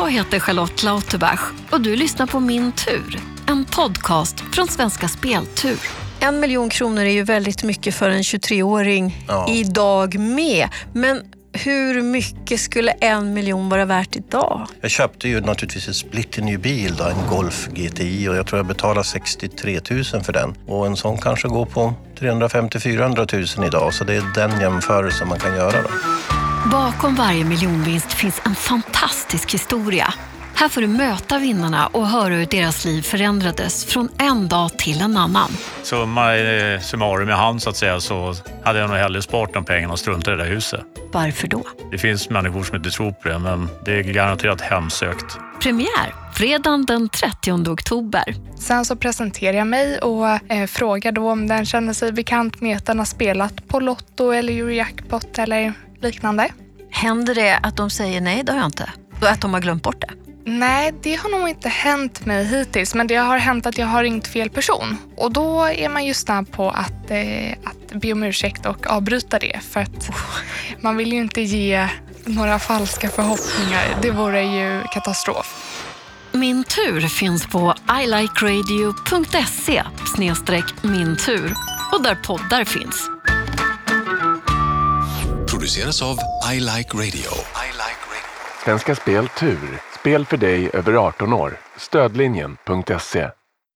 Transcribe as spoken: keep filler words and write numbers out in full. Jag heter Charlotte Lauterbach och du lyssnar på Min Tur, en podcast från Svenska Speltur. En miljon kronor är ju väldigt mycket för en tjugotreåring ja. idag med. Men hur mycket skulle en miljon vara värt idag? Jag köpte ju naturligtvis en splitterny bil, då, en Golf G T I, och jag tror jag betalade sextiotre tusen för den. Och en sån kanske går på trehundrafemtio till fyrahundra tusen idag, så det är den jämförelsen man kan göra då. Bakom varje miljonvinst finns en fantastisk historia. Här får du möta vinnarna och höra hur deras liv förändrades från en dag till en annan. Summa summarum med hand så att säga, så hade jag nog hellre sparat de pengarna och struntat i det där huset. Varför då? Det finns människor som inte tror på det, men det är garanterat hemsökt. Premiär fredagen den trettionde oktober. Sen så presenterar jag mig och eh, frågar då om den känner sig bekant med att den har spelat på Lotto eller Eurojackpot eller liknande. Händer det att de säger nej, det har jag inte? Och att de har glömt bort det? Nej, det har nog inte hänt mig hittills, men det har hänt att jag har ringt fel person. Och då är man ju snabb på att, eh, att be om ursäkt och avbryta det, för att oh, man vill ju inte ge några falska förhoppningar. Det vore ju katastrof. Min tur finns på ilikeradio.se snedstreck min tur och där poddar finns. Produceras av I like radio. I like radio. Svenska Speltur. Spel för dig över arton år. Stödlinjen punkt se